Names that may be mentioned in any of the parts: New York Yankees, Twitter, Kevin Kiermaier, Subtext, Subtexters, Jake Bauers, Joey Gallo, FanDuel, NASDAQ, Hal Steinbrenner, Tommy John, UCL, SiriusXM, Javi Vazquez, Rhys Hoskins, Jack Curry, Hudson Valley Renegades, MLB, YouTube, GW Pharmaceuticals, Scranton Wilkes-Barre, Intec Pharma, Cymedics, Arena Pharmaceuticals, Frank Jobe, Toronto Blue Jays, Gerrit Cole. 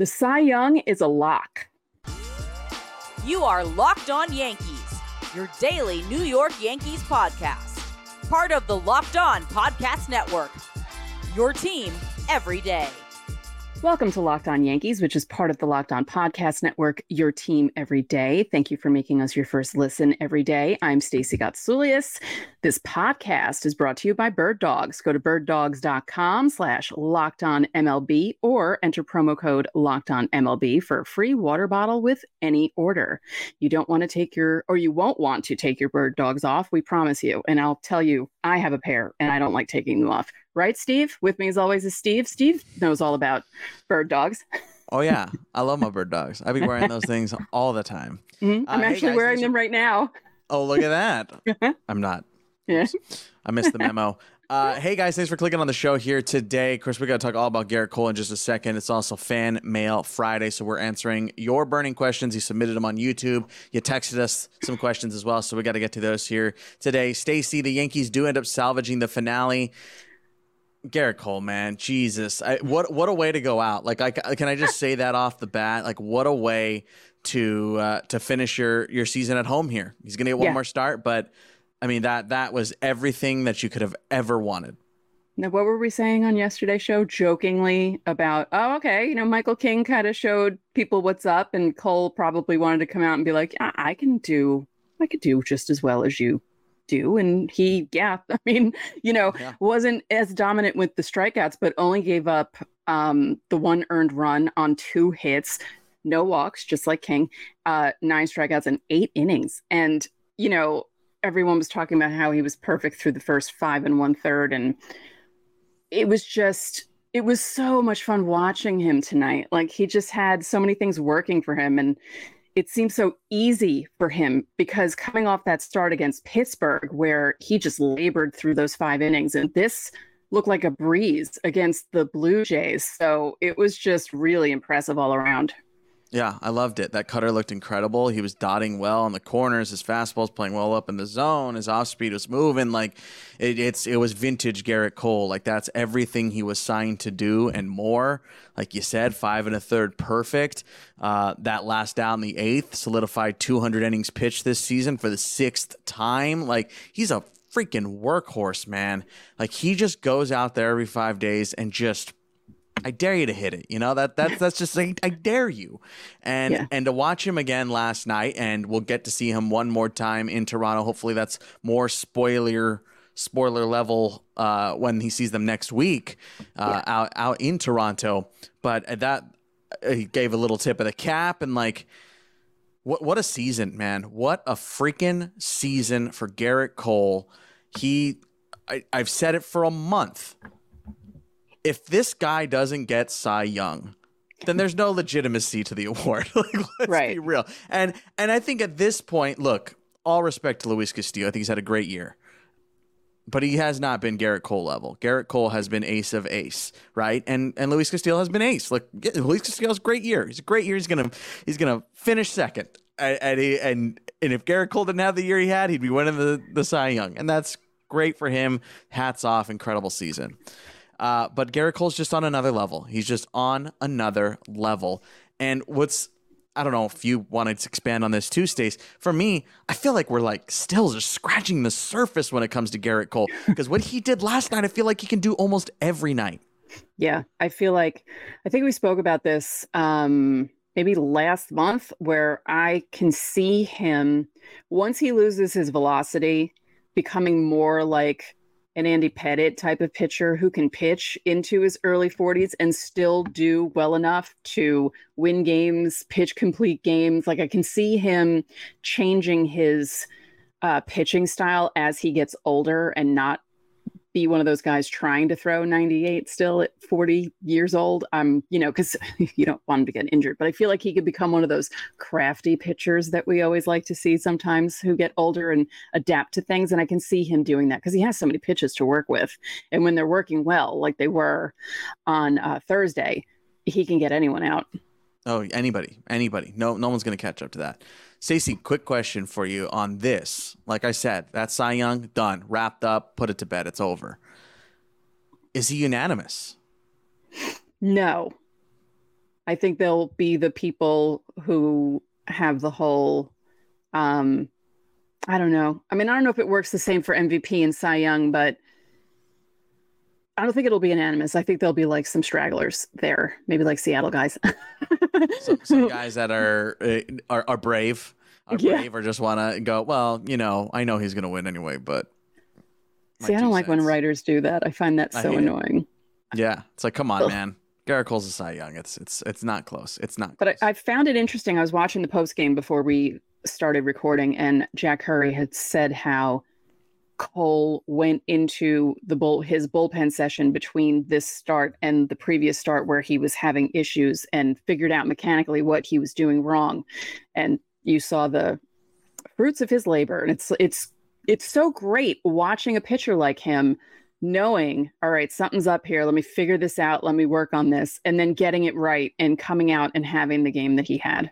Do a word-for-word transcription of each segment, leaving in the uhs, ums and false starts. The Cy Young is a lock. You are Locked On Yankees, your daily New York Yankees podcast. Part of the Locked On Podcast Network, your team every day. Welcome to Locked On Yankees, which is part of the Locked On Podcast Network, your team every day. Thank you for making us your first listen every day. I'm Stacey Gatsoulias. This podcast is brought to you by Bird Dogs. Go to birddogs.com slash locked on MLB or enter promo code locked on M L B for a free water bottle with any order. You don't want to take your, or you won't want to take your Bird Dogs off, we promise you. And I'll tell you, I have a pair and I don't like taking them off. Right, Steve? With me as always is Steve. Steve knows all about Bird Dogs. Oh, yeah. I love my Bird Dogs. I've been wearing those things all the time. Mm-hmm. I'm uh, actually hey guys, wearing them right now. Oh, look at that. I'm not. Yeah. I missed the memo. Uh, hey, guys. Thanks for clicking on the show here today. Of course, we got to talk all about Gerrit Cole in just a second. It's also Fan Mail Friday, so we're answering your burning questions. You submitted them on YouTube. You texted us some questions as well, so we got to get to those here today. Stacey, the Yankees do end up salvaging the finale. Gerrit Cole, man, Jesus, I, what what a way to go out! Like, I can I just say that off the bat? Like, what a way to uh, to finish your your season at home here. He's gonna get one yeah. more start, but I mean that that was everything that you could have ever wanted. Now, what were we saying on yesterday's show, jokingly about? Oh, okay, you know, Michael King kind of showed people what's up, and Cole probably wanted to come out and be like, yeah, I can do, I could do just as well as you. Do and he yeah I mean you know yeah. wasn't as dominant with the strikeouts, but only gave up um the one earned run on two hits, no walks, just like King, uh nine strikeouts and eight innings. And you know, everyone was talking about how he was perfect through the first five and one third, and it was just it was so much fun watching him tonight. Like, he just had so many things working for him, and it seems so easy for him because coming off that start against Pittsburgh where he just labored through those five innings, and this looked like a breeze against the Blue Jays. So it was just really impressive all around. Yeah, I loved it. That cutter looked incredible. He was dotting well on the corners. His fastball's playing well up in the zone. His off speed was moving. Like it, it's it was vintage Gerrit Cole. Like, that's everything he was signed to do and more. Like you said, five and a third, perfect. Uh, that last out in the eighth solidified two hundred innings pitched this season for the sixth time. Like, he's a freaking workhorse, man. Like, he just goes out there every five days and just. I dare you to hit it. You know, that that's, that's just like, I dare you. And, yeah. and to watch him again last night, and we'll get to see him one more time in Toronto. Hopefully that's more spoiler, spoiler level uh, when he sees them next week uh, yeah. out, out in Toronto. But that uh, he gave a little tip of the cap, and like, what, what a season, man. What a freaking season for Gerrit Cole. He, I, I've said it for a month. If this guy doesn't get Cy Young, then there's no legitimacy to the award. Like, let's right. be real. And and I think at this point, look, all respect to Luis Castillo. I think he's had a great year. But he has not been Gerrit Cole level. Gerrit Cole has been ace of ace, right? And and Luis Castillo has been ace. Look, Luis Castillo's a great year. He's a great year. He's gonna he's gonna finish second. And and he, and, and if Gerrit Cole didn't have the year he had, he'd be winning the, the Cy Young. And that's great for him. Hats off, incredible season. Uh, but Gerrit Cole's just on another level. He's just on another level. And what's, I don't know if you wanted to expand on this too, Stace. For me, I feel like we're like still just scratching the surface when it comes to Gerrit Cole. Because what he did last night, I feel like he can do almost every night. Yeah, I feel like, I think we spoke about this um, maybe last month, where I can see him, once he loses his velocity, becoming more like an Andy Pettitte type of pitcher who can pitch into his early forties and still do well enough to win games, pitch complete games. Like, I can see him changing his uh, pitching style as he gets older and not be one of those guys trying to throw ninety-eight still at forty years old. Um, you know, because you don't want him to get injured, but I feel like he could become one of those crafty pitchers that we always like to see sometimes who get older and adapt to things. And I can see him doing that because he has so many pitches to work with. And when they're working well, like they were on uh, Thursday, he can get anyone out. Oh, anybody, anybody. No, no one's going to catch up to that. Stacey, quick question for you on this. Like I said, that's Cy Young, done, wrapped up, put it to bed, it's over. Is he unanimous? No. I think they'll be the people who have the whole, um, I don't know. I mean, I don't know if it works the same for M V P and Cy Young, but I don't think it'll be unanimous. I think there'll be like some stragglers there, maybe like Seattle guys. some, some guys that are, are, are brave, are yeah. brave or just want to go, well, you know, I know he's going to win anyway, but. See, I don't like when writers do that. I find that so annoying. It. Yeah. It's like, come on, Ugh. man. Gerrit Cole's a Cy Young. It's, it's, it's not close. It's not. But I, I found it interesting. I was watching the post game before we started recording, and Jack Curry had said how Cole went into the bull, his bullpen session between this start and the previous start where he was having issues and figured out mechanically what he was doing wrong. And you saw the fruits of his labor, and it's, it's, It's so great watching a pitcher like him, knowing, all right, something's up here. Let me figure this out. Let me work on this. And then getting it right and coming out and having the game that he had.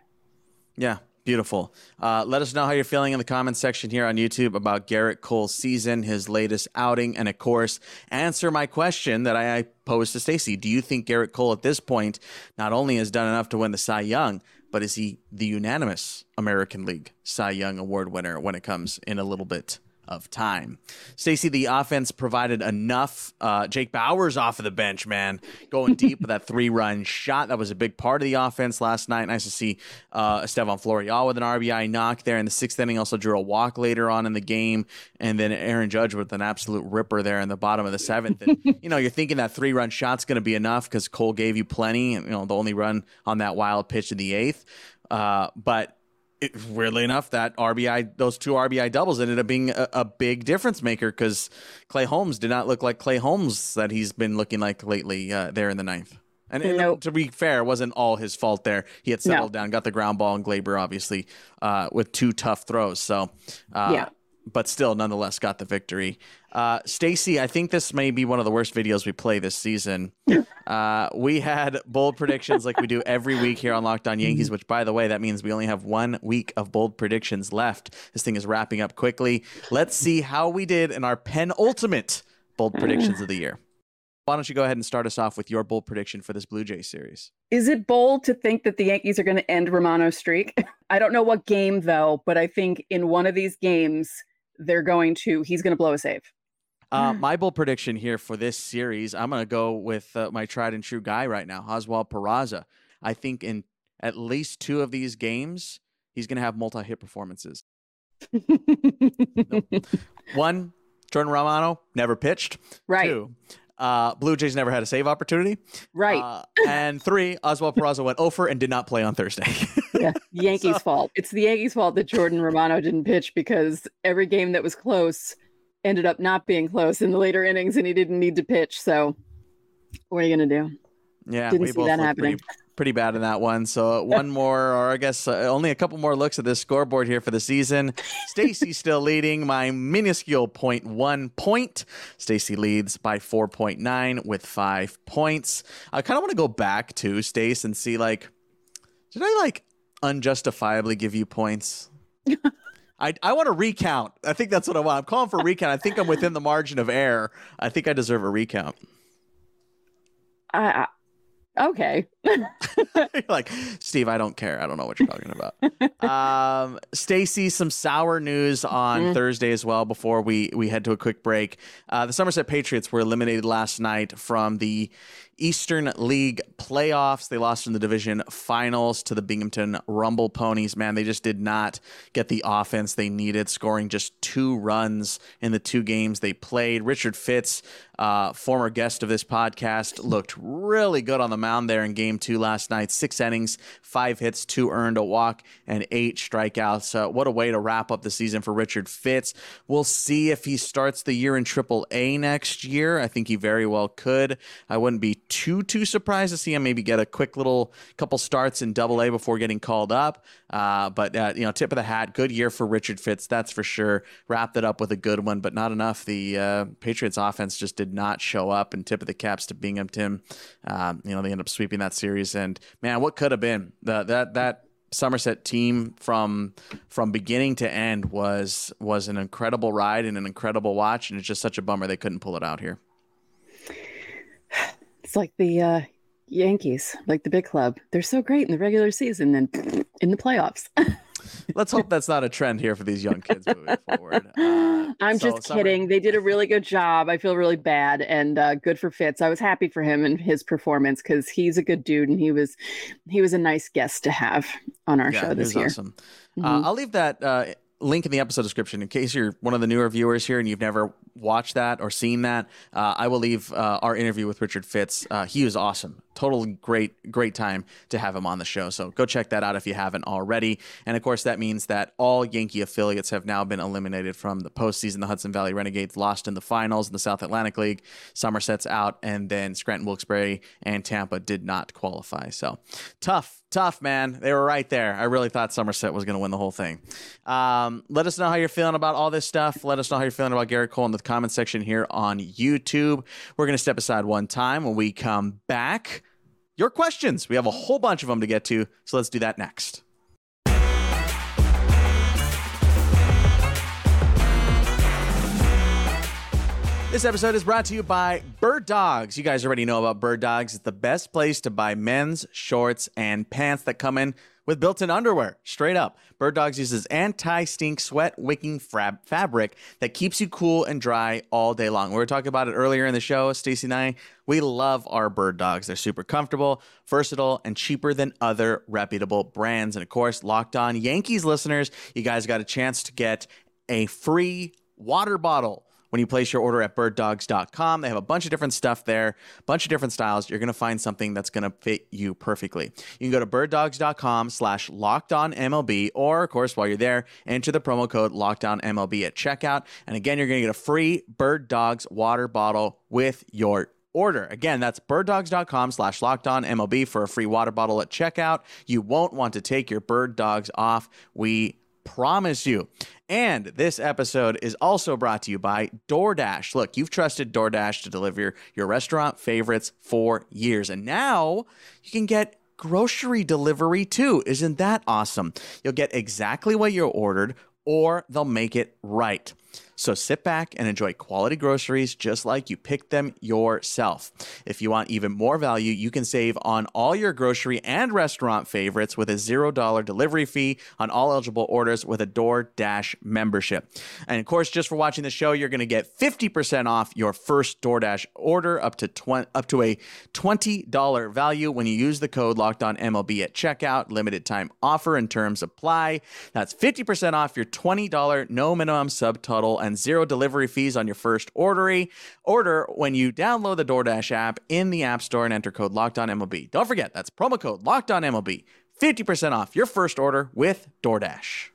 Yeah, beautiful. Uh, let us know how you're feeling in the comments section here on YouTube about Gerrit Cole's season, his latest outing, and of course, answer my question that I posed to Stacey. Do you think Gerrit Cole at this point not only has done enough to win the Cy Young, but is he the unanimous American League Cy Young Award winner when it comes in a little bit of time? Stacey, the offense provided enough. Uh, Jake Bauers off of the bench, man, going deep with that three-run shot. That was a big part of the offense last night. Nice to see uh, Estevan Florial with an R B I knock there in the sixth inning. Also drew a walk later on in the game. And then Aaron Judge with an absolute ripper there in the bottom of the seventh. And, you know, you're thinking that three-run shot's going to be enough because Cole gave you plenty. You know, the only run on that wild pitch in the eighth. Uh, but It, weirdly enough, that R B I, those two R B I doubles ended up being a, a big difference maker because Clay Holmes did not look like Clay Holmes that he's been looking like lately uh, there in the ninth. And, and nope. to be fair, it wasn't all his fault there. He had settled no. down, got the ground ball, and Gleyber, obviously, uh, with two tough throws. So, uh, yeah. But still, nonetheless, got the victory. Uh, Stacey, I think this may be one of the worst videos we play this season. Uh, we had bold predictions like we do every week here on Locked On Yankees, which, by the way, that means we only have one week of bold predictions left. This thing is wrapping up quickly. Let's see how we did in our penultimate bold predictions of the year. Why don't you go ahead and start us off with your bold prediction for this Blue Jays series? Is it bold to think that the Yankees are going to end Romano's streak? I don't know what game, though, but I think in one of these games, they're going to, he's going to blow a save. Uh, my bold prediction here for this series, I'm going to go with uh, my tried and true guy right now, Oswald Peraza. I think in at least two of these games, he's going to have multi-hit performances. nope. One, Jordan Romano never pitched. Right. Two, uh, Blue Jays never had a save opportunity. Right. Uh, and three, Oswald Peraza went oh for and did not play on Thursday. Yeah, Yankees' so. fault. It's the Yankees' fault that Jordan Romano didn't pitch because every game that was close ended up not being close in the later innings, and he didn't need to pitch. So what are you going to do? Yeah, didn't we see both that happening. Pretty, pretty bad in that one. So one more, or I guess uh, only a couple more looks at this scoreboard here for the season. Stacey still leading my minuscule zero point one point. Stacey leads by four point nine with five points. I kind of want to go back to Stace and see, like, did I, like, unjustifiably give you points? I I want to recount. I think that's what I want. I'm calling for a recount. I think I'm within the margin of error. I think I deserve a recount. Uh, okay. You're like, Steve, I don't care. I don't know what you're talking about. um, Stacey, some sour news on mm. Thursday as well before we, we head to a quick break. Uh, the Somerset Patriots were eliminated last night from the Eastern League playoffs. They lost in the division finals to the Binghamton Rumble Ponies. Man, they just did not get the offense they needed, scoring just two runs in the two games they played. Richard Fitts, uh, former guest of this podcast, looked really good on the mound there in game two last night. Six innings, five hits, two earned, a walk, and eight strikeouts. Uh, what a way to wrap up the season for Richard Fitts. We'll see if he starts the year in Triple A next year. I think he very well could. I wouldn't be too too surprised to see him maybe get a quick little couple starts in Double A before getting called up, uh but uh, you know, tip of the hat, good year for Richard Fitts, that's for sure. Wrapped it up with a good one, but not enough. The uh Patriots offense just did not show up, and tip of the caps to Binghamton. Um you know, they end up sweeping that series, and man, what could have been. The that that Somerset team from from beginning to end was was an incredible ride and an incredible watch, and it's just such a bummer they couldn't pull it out here. It's like the uh, Yankees, like the big club, they're so great in the regular season and in the playoffs. Let's hope that's not a trend here for these young kids moving forward. Uh, I'm so, just kidding. Summer. They did a really good job. I feel really bad, and uh, good for Fitz. I was happy for him and his performance because he's a good dude, and he was he was a nice guest to have on our yeah, show this year. Awesome. Mm-hmm. Uh, I'll leave that uh, link in the episode description in case you're one of the newer viewers here and you've never watched that or seen that. Uh, I will leave uh, our interview with Richard Fitts. Uh, he was awesome. Total great, great time to have him on the show. So go check that out if you haven't already. And of course, that means that all Yankee affiliates have now been eliminated from the postseason. The Hudson Valley Renegades lost in the finals in the South Atlantic League. Somerset's out, and then Scranton Wilkes-Barre and Tampa did not qualify. So tough, tough, man. They were right there. I really thought Somerset was going to win the whole thing. Um, let us know how you're feeling about all this stuff. Let us know how you're feeling about Gerrit Cole in the comment section here on YouTube. We're going to step aside one time. When we come back, your questions. We have a whole bunch of them to get to, so let's do that next. This episode is brought to you by Bird Dogs. You guys already know about Bird Dogs. It's the best place to buy men's shorts and pants that come in with built-in underwear, straight up. Bird Dogs uses anti-stink, sweat-wicking fab- fabric that keeps you cool and dry all day long. We were talking about it earlier in the show, Stacey and I. We love our Bird Dogs. They're super comfortable, versatile, and cheaper than other reputable brands. And, of course, Locked On Yankees listeners, you guys got a chance to get a free water bottle when you place your order at bird dogs dot com. They have a bunch of different stuff there, a bunch of different styles. You're going to find something that's going to fit you perfectly. You can go to bird dogs dot com slash locked on M L B, or, of course, while you're there, enter the promo code locked on M L B at checkout. And again, you're going to get a free Bird Dogs water bottle with your order. Again, that's bird dogs dot com slash locked on M L B for a free water bottle at checkout. You won't want to take your Bird Dogs off. We promise you. And this episode is also brought to you by DoorDash. Look, you've trusted DoorDash to deliver your restaurant favorites for years, and now you can get grocery delivery too. Isn't that awesome? You'll get exactly what you ordered, or they'll make it right. So sit back and enjoy quality groceries just like you picked them yourself. If you want even more value, you can save on all your grocery and restaurant favorites with a zero dollar delivery fee on all eligible orders with a DoorDash membership. And of course, just for watching the show, you're going to get fifty percent off your first DoorDash order up to twenty, up to a twenty dollar value when you use the code locked on M L B at checkout. Limited time offer and terms apply. That's fifty percent off your twenty dollar no minimum subtotal and zero delivery fees on your first ordery order when you download the DoorDash app in the App Store and enter code locked on M L B. Don't forget, that's promo code locked on M L B. fifty percent off your first order with DoorDash.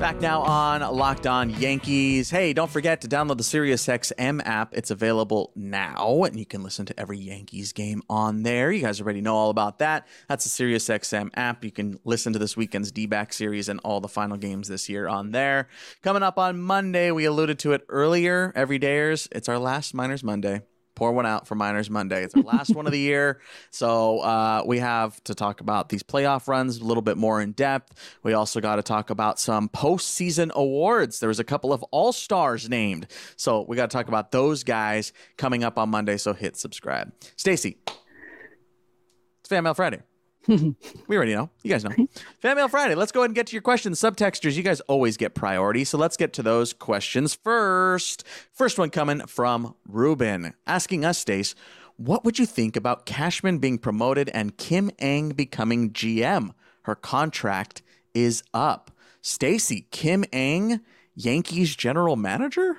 Back now on Locked On Yankees. Hey, don't forget to download the SiriusXM app. It's available now, and you can listen to every Yankees game on there. You guys already know all about that. That's the SiriusXM app. You can listen to this weekend's D-back series and all the final games this year on there. Coming up on Monday, we alluded to it earlier, Everydayers. It's our last Miners Monday. Pour one out for Miners Monday. It's our last one of the year. So uh, we have to talk about these playoff runs a little bit more in depth. We also got to talk about some postseason awards. There was a couple of All-Stars named. So we got to talk about those guys coming up on Monday. So hit subscribe. Stacey, it's Fan Mail Friday. We already know. You guys know. Fan Mail Friday. Let's go ahead and get to your questions. Subtexters, you guys always get priority. So let's get to those questions first. First one coming from Ruben, asking us, Stace, what would you think about Cashman being promoted and Kim Ng becoming G M? Her contract is up. Stacey, Kim Ng, Yankees general manager?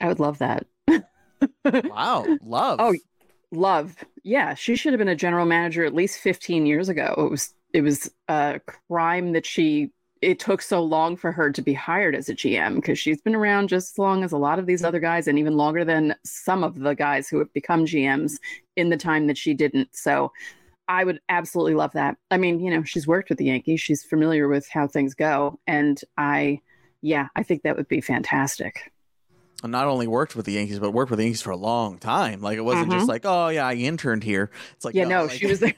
I would love that. Wow. Love. Oh, love. Yeah, she should have been a general manager at least fifteen years ago. It was it was a crime that she it took so long for her to be hired as a G M, because she's been around just as long as a lot of these other guys, and even longer than some of the guys who have become G Ms in the time that she didn't. So I would absolutely love that. I mean, you know, she's worked with the Yankees. She's familiar with how things go. And I, yeah, I think that would be fantastic. Not only worked with the Yankees, but worked with the Yankees for a long time. Like, it wasn't uh-huh. just like, oh, yeah, I interned here. It's like, yeah, no, no like, she was there.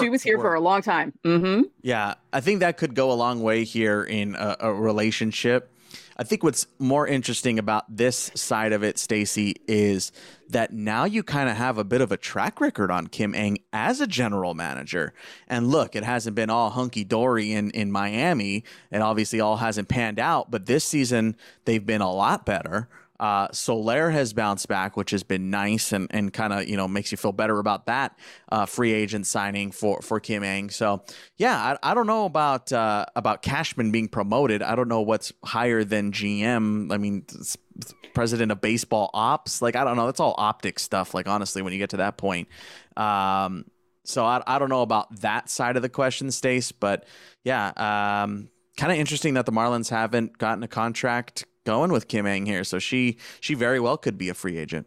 She was here work. for a long time. Mm-hmm. Yeah, I think that could go a long way here in a, a relationship. I think what's more interesting about this side of it, Stacey, is that now you kind of have a bit of a track record on Kim Ng as a general manager. And look, it hasn't been all hunky-dory in, in Miami, and obviously all hasn't panned out, but this season they've been a lot better. Uh, Soler has bounced back, which has been nice and, and kind of, you know, makes you feel better about that uh, free agent signing for, for Kim Ng. So, yeah, I, I don't know about uh, about Cashman being promoted. I don't know what's higher than G M. I mean, it's, it's president of baseball ops. Like, I don't know. That's all optics stuff. Like, honestly, when you get to that point. Um, so I, I don't know about that side of the question, Stace. But, yeah, um, kind of interesting that the Marlins haven't gotten a contract going with Kim Ng here, so she she very well could be a free agent.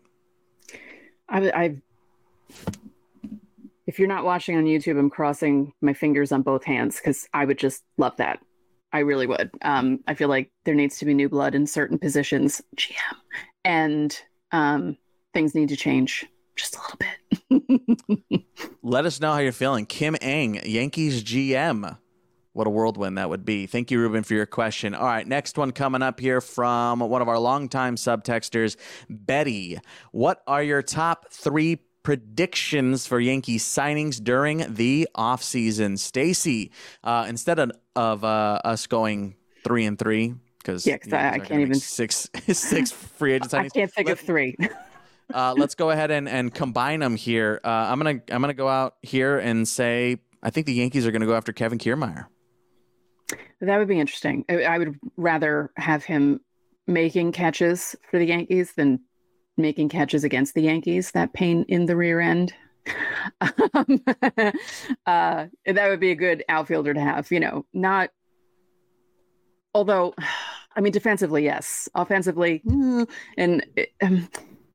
I, I, if you're not watching on YouTube, I'm crossing my fingers on both hands because I would just love that. I really would. Um, I feel like there needs to be new blood in certain positions, G M, and um, things need to change just a little bit. Let us know how you're feeling, Kim Ng, Yankees G M. What a whirlwind that would be. Thank you, Ruben, for your question. All right, next one coming up here from one of our longtime subtexters, Betty. What are your top three predictions for Yankee signings during the offseason? Stacy, uh, instead of, of uh, us going three and three, because yeah, I, I can't even six six free agent signings. I can't think Let, of three. uh, let's go ahead and, and combine them here. Uh, I'm gonna I'm gonna go out here and say I think the Yankees are gonna go after Kevin Kiermaier. That would be interesting. I would rather have him making catches for the Yankees than making catches against the Yankees. That pain in the rear end. um, uh, that would be a good outfielder to have, you know, not. Although, I mean, defensively, yes. Offensively, and um,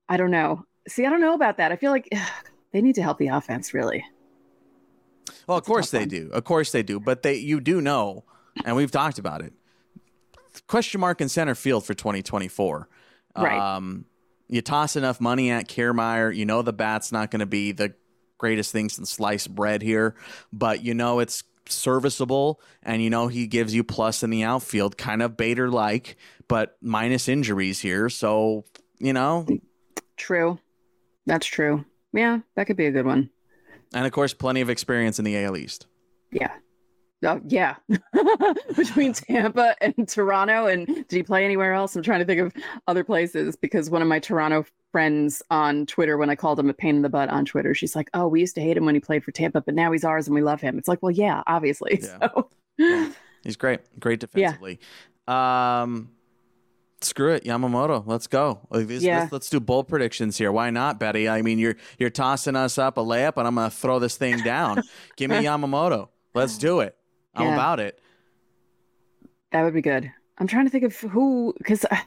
I don't know. See, I don't know about that. I feel like ugh, they need to help the offense, really. Well, of That's course they one. do. Of course they do. But they, you do know. And we've talked about it. Question mark in center field for twenty twenty-four. Right. Um, you toss enough money at Kiermaier. You know the bat's not going to be the greatest thing since sliced bread here. But you know it's serviceable. And you know he gives you plus in the outfield. Kind of Bader-like, but minus injuries here. So, you know. True. That's true. Yeah, that could be a good one. And, of course, plenty of experience in the A L East. Yeah. Oh, yeah, between Tampa and Toronto. And did he play anywhere else? I'm trying to think of other places because one of my Toronto friends on Twitter, when I called him a pain in the butt on Twitter, she's like, oh, we used to hate him when he played for Tampa, but now he's ours and we love him. It's like, well, yeah, obviously. Yeah. So. Yeah. He's great. Great defensively. Yeah. Um, Screw it, Yamamoto. Let's go. Let's, yeah. let's, let's do bold predictions here. Why not, Betty? I mean, you're you're tossing us up a layup and I'm going to throw this thing down. Give me Yamamoto. Let's do it. How yeah. about it? That would be good. I'm trying to think of who, because I,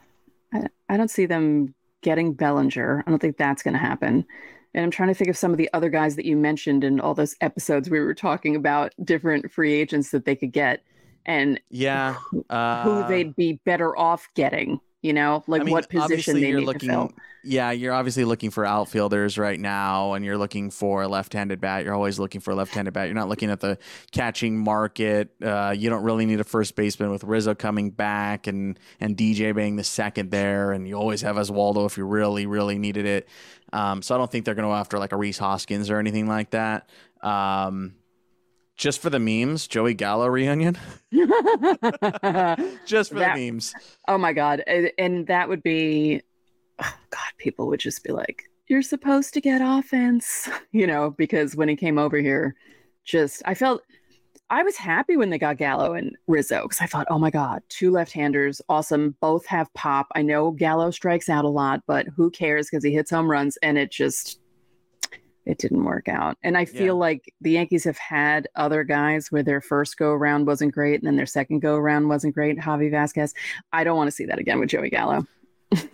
I, I don't see them getting Bellinger. I don't think that's going to happen. And I'm trying to think of some of the other guys that you mentioned in all those episodes we were talking about different free agents that they could get and yeah, who, uh, who they'd be better off getting. You know, like I mean, what position they you're need looking, to fill. Yeah, you're obviously looking for outfielders right now, and you're looking for a left-handed bat. You're always looking for a left-handed bat. You're not looking at the catching market. Uh, you don't really need a first baseman with Rizzo coming back and and D J being the second there, and you always have Oswaldo if you really, really needed it. Um, so I don't think they're going to go after like a Rhys Hoskins or anything like that. Um Just for the memes, Joey Gallo reunion. Just for that, the memes. Oh, my God. And, and that would be, oh God, people would just be like, you're supposed to get offense, you know, because when he came over here, just I felt I was happy when they got Gallo and Rizzo because I thought, oh, my God, two left-handers. Awesome. Both have pop. I know Gallo strikes out a lot, but who cares because he hits home runs and it just. It didn't work out. And I feel yeah. like the Yankees have had other guys where their first go around wasn't great. And then their second go around wasn't great. Javi Vazquez. I don't want to see that again with Joey Gallo.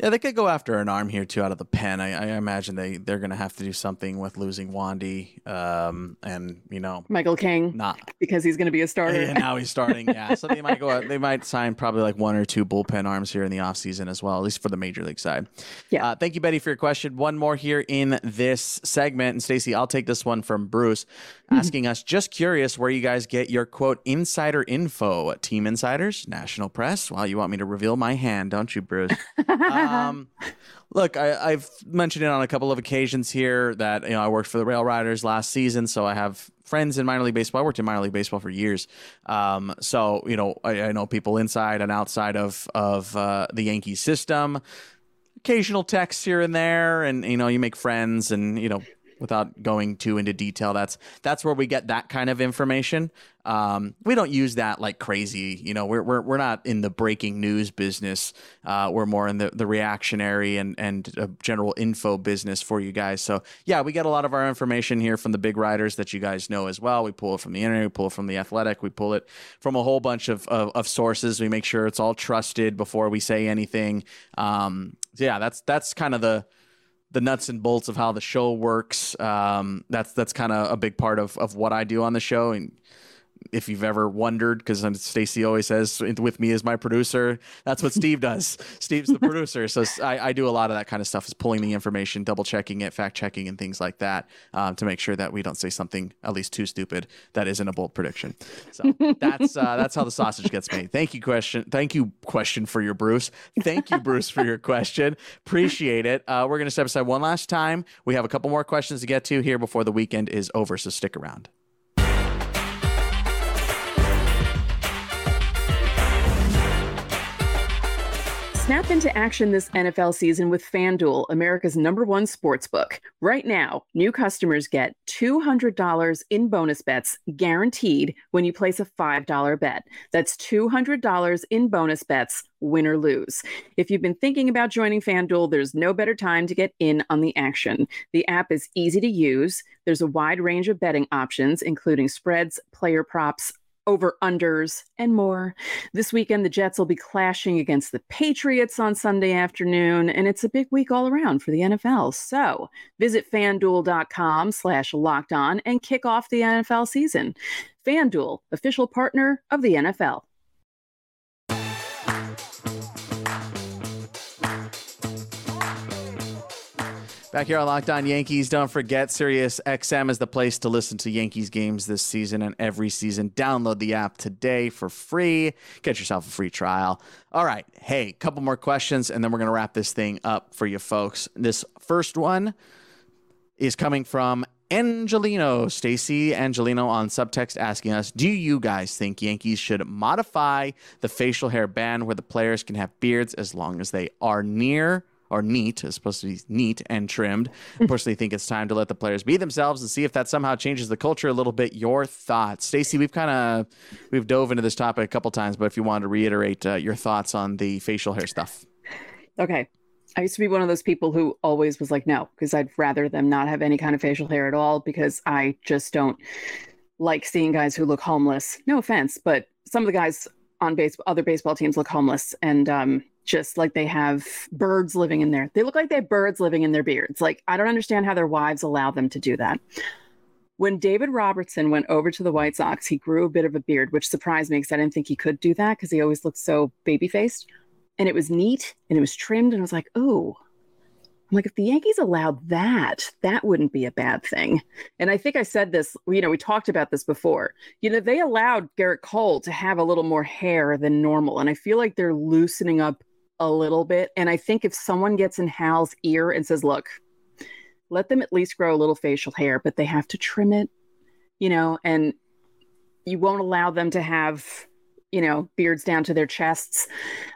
Yeah, they could go after an arm here too out of the pen. I, I imagine they they're gonna have to do something with losing Wandy, um, and you know Michael King, not because he's gonna be a starter. Yeah, now he's starting. Yeah, so they might go. Out, they might sign probably like one or two bullpen arms here in the offseason as well, at least for the major league side. Yeah. Uh, thank you, Betty, for your question. One more here in this segment, and Stacey, I'll take this one from Bruce, asking us just curious where you guys get your quote insider info, team insiders, national press. Wow, you want me to reveal my hand, don't you, Bruce? um, look, I, I've mentioned it on a couple of occasions here that, you know, I worked for the Rail Riders last season. So I have friends in minor league baseball. I worked in minor league baseball for years. Um, so, you know, I, I know people inside and outside of, of, uh, the Yankee system, occasional texts here and there. And, you know, you make friends and, you know, without going too into detail, that's, that's where we get that kind of information. Um, we don't use that like crazy, you know, we're, we're, we're not in the breaking news business. Uh, we're more in the, the reactionary and, and uh, general info business for you guys. So yeah, we get a lot of our information here from the big riders that you guys know as well. We pull it from the internet, we pull it from the Athletic, we pull it from a whole bunch of, of, of sources. We make sure it's all trusted before we say anything. Um, yeah, that's, that's kind of the, the nuts and bolts of how the show works. Um, that's, that's kind of a big part of, of what I do on the show. And if you've ever wondered, because Stacey always says with me is my producer, that's what Steve does. Steve's the producer. So I, I do a lot of that kind of stuff, is pulling the information, double checking it, fact checking and things like that, um, to make sure that we don't say something at least too stupid that isn't a bold prediction. So that's uh, that's how the sausage gets made. Thank you question. Thank you question for your Bruce. Thank you, Bruce, for your question. Appreciate it. Uh, we're going to step aside one last time. We have a couple more questions to get to here before the weekend is over. So stick around. Snap into action this N F L season with FanDuel, America's number one sportsbook. Right now, new customers get two hundred dollars in bonus bets guaranteed when you place a five dollar bet. That's two hundred dollars in bonus bets, win or lose. If you've been thinking about joining FanDuel, there's no better time to get in on the action. The app is easy to use. There's a wide range of betting options, including spreads, player props, over-unders, and more. This weekend, the Jets will be clashing against the Patriots on Sunday afternoon, and it's a big week all around for the N F L. So visit FanDuel.com slash locked on and kick off the N F L season. FanDuel, official partner of the N F L. Back here on Locked On Yankees, don't forget SiriusXM is the place to listen to Yankees games this season and every season. Download the app today for free. Get yourself a free trial. All right, hey, couple more questions, and then we're going to wrap this thing up for you folks. This first one is coming from Angelino. Stacy Angelino on subtext asking us, do you guys think Yankees should modify the facial hair ban where the players can have beards as long as they are near or neat, is supposed to be neat and trimmed? I personally think it's time to let the players be themselves and see if that somehow changes the culture a little bit. Your thoughts, Stacey? We've kind of, we've dove into this topic a couple times, but if you wanted to reiterate uh, your thoughts on the facial hair stuff. Okay. I used to be one of those people who always was like, no, because I'd rather them not have any kind of facial hair at all, because I just don't like seeing guys who look homeless. No offense, but some of the guys on base, other baseball teams look homeless. And, um, just like they have birds living in there. They look like they have birds living in their beards. Like, I don't understand how their wives allow them to do that. When David Robertson went over to the White Sox, he grew a bit of a beard, which surprised me because I didn't think he could do that because he always looked so baby-faced. And it was neat and it was trimmed. And I was like, oh, I'm like, if the Yankees allowed that, that wouldn't be a bad thing. And I think I said this, you know, we talked about this before. You know, they allowed Gerrit Cole to have a little more hair than normal. And I feel like they're loosening up a little bit. And I think if someone gets in Hal's ear and says, look, let them at least grow a little facial hair, but they have to trim it, you know, and you won't allow them to have, you know, beards down to their chests.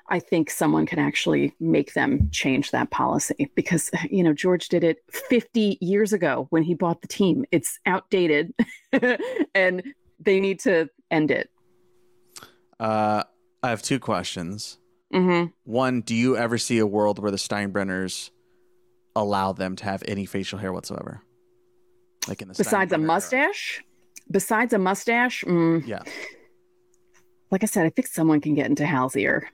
I think someone can actually make them change that policy because, you know, George did it fifty years ago when he bought the team. It's outdated and they need to end it. Uh, I have two questions. Mm-hmm. One, do you ever see a world where the Steinbrenners allow them to have any facial hair whatsoever? Like in the besides a mustache? Era. Besides a mustache? Mm, yeah. Like I said, I think someone can get into Hal's ear.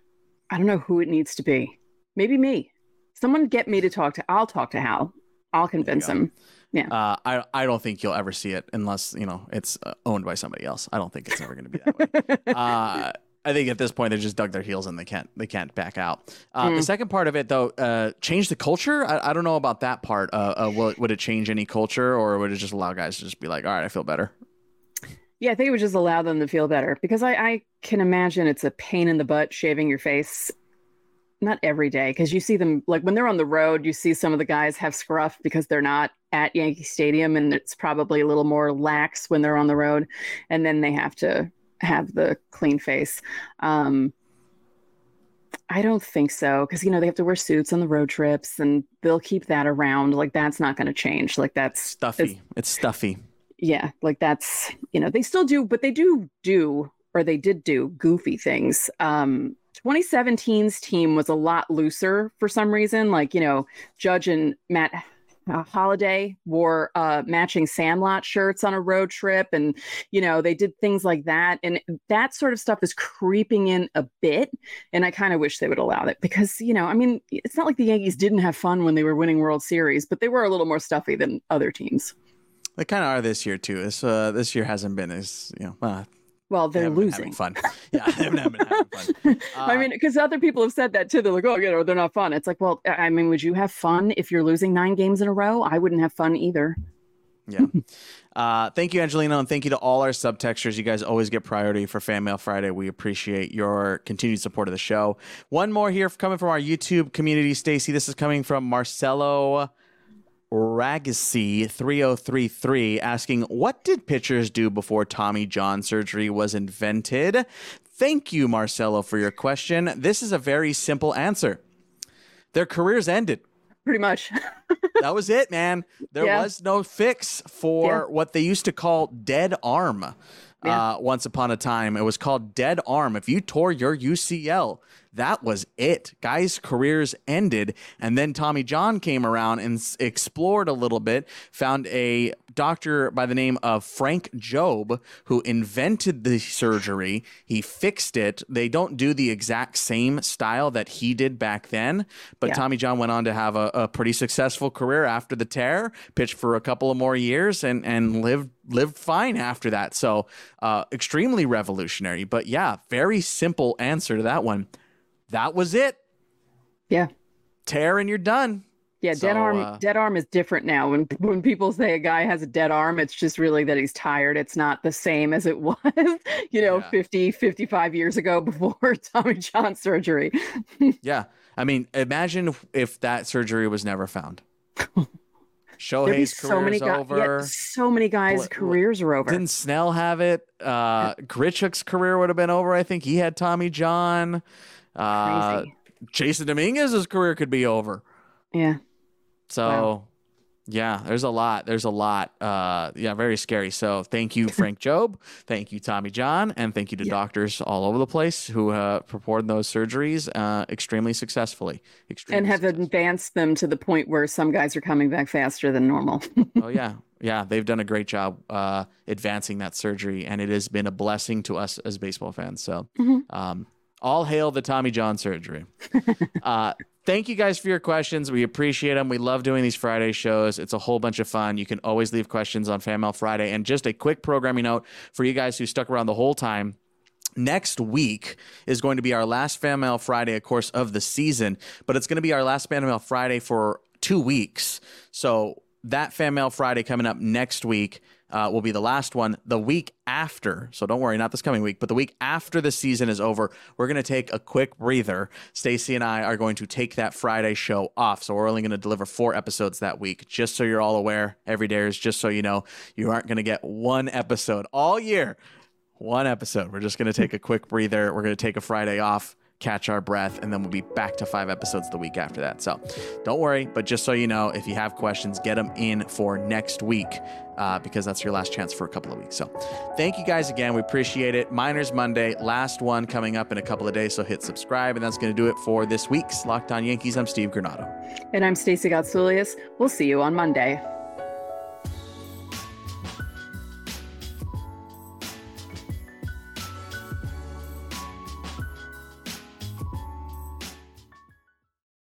I don't know who it needs to be. Maybe me. Someone get me to talk to. I'll talk to Hal. I'll convince him. Yeah. Uh, I I don't think you'll ever see it unless, you know, it's uh, owned by somebody else. I don't think it's ever going to be that way. uh, I think at this point they just dug their heels and they can't they can't back out. Uh, mm. The second part of it though, uh, change the culture. I, I don't know about that part. Uh, uh, will it, would it change any culture, or would it just allow guys to just be like, all right, I feel better? Yeah, I think it would just allow them to feel better, because I, I can imagine it's a pain in the butt shaving your face. Not every day, because you see them, like when they're on the road, you see some of the guys have scruff because they're not at Yankee Stadium, and it's probably a little more lax when they're on the road, and then they have to have the clean face. Um, I don't think so, because, you know, they have to wear suits on the road trips, and they'll keep that around. Like, that's not going to change. Like, that's stuffy. It's, it's stuffy. Yeah, like that's, you know, they still do, but they do do, or they did do goofy things. Um, twenty seventeen's team was a lot looser for some reason. Like, you know, Judge and Matt uh, Holliday wore uh, matching Sandlot shirts on a road trip. And, you know, they did things like that. And that sort of stuff is creeping in a bit. And I kind of wish they would allow that, because, you know, I mean, it's not like the Yankees didn't have fun when they were winning World Series, but they were a little more stuffy than other teams. They kind of are this year too. This uh, this year hasn't been as, you know, uh, well, they're they losing fun. Yeah, they haven't been having fun. Uh, I mean, because other people have said that too. They're like, oh, you know, they're not fun. It's like, well, I mean, would you have fun if you're losing nine games in a row? I wouldn't have fun either. Yeah. Uh, thank you, Angelina, and thank you to all our subtexters. You guys always get priority for Fan Mail Friday. We appreciate your continued support of the show. One more here coming from our YouTube community, Stacy. This is coming from Marcelo Ragasi three oh three three asking, what did pitchers do before Tommy John surgery was invented? Thank you, Marcelo, for your question. This is a very simple answer. Their careers ended. Pretty much. That was it, man. There yeah. was no fix for yeah. what they used to call dead arm. Yeah. Uh, once upon a time, it was called dead arm. If you tore your U C L, that was it. Guys' careers ended. And then Tommy John came around and s- explored a little bit, found a doctor by the name of Frank Jobe, who invented the surgery. He fixed it. They don't do the exact same style that he did back then, but yeah. Tommy John went on to have a, a pretty successful career after the tear, pitched for a couple of more years, and, and lived lived fine after that. So uh, extremely revolutionary, but yeah, very simple answer to that one. That was it. Yeah. Tear and you're done. Yeah. So, dead arm. Uh, dead arm is different now. When when people say a guy has a dead arm, it's just really that he's tired. It's not the same as it was, you know, yeah. fifty, fifty-five years ago before Tommy John surgery. Yeah. I mean, imagine if, if that surgery was never found. Shohei's career is over. So many guys' careers are over. Didn't Snell have it? Uh, Grichuk's career would have been over. I think he had Tommy John. Uh, Crazy. Jason Dominguez's career could be over. Yeah. So, wow. yeah, there's a lot. There's a lot. Uh, yeah, very scary. So, thank you, Frank Jobe. Thank you, Tommy John, and thank you to yeah. doctors all over the place who uh, performed those surgeries uh, extremely successfully. Extremely and have successful. advanced them to the point where some guys are coming back faster than normal. oh yeah. Yeah, they've done a great job uh, advancing that surgery, and it has been a blessing to us as baseball fans. So, mm-hmm. um. All hail the Tommy John surgery. Uh, thank you guys for your questions. We appreciate them. We love doing these Friday shows. It's a whole bunch of fun. You can always leave questions on Fan Mail Friday. And just a quick programming note for you guys who stuck around the whole time. Next week is going to be our last Fan Mail Friday, of course, of the season. But it's going to be our last Fan Mail Friday for two weeks. So that Fan Mail Friday coming up next week Uh, will be the last one the week after. So don't worry, not this coming week, but the week after the season is over, we're going to take a quick breather. Stacy and I are going to take that Friday show off. So we're only going to deliver four episodes that week, just so you're all aware. Every day is just so you know, you aren't going to get one episode all year. One episode. We're just going to take a quick breather. We're going to take a Friday off, catch our breath, and then we'll be back to five episodes the week after that. So don't worry, but just so you know, if you have questions, get them in for next week uh, because that's your last chance for a couple of weeks. So thank you guys again. We appreciate it. Miners Monday, last one coming up in a couple of days. So hit subscribe, and that's going to do it for this week's Locked On Yankees. I'm Steve Granato. And I'm Stacey Gatsoulias. We'll see you on Monday.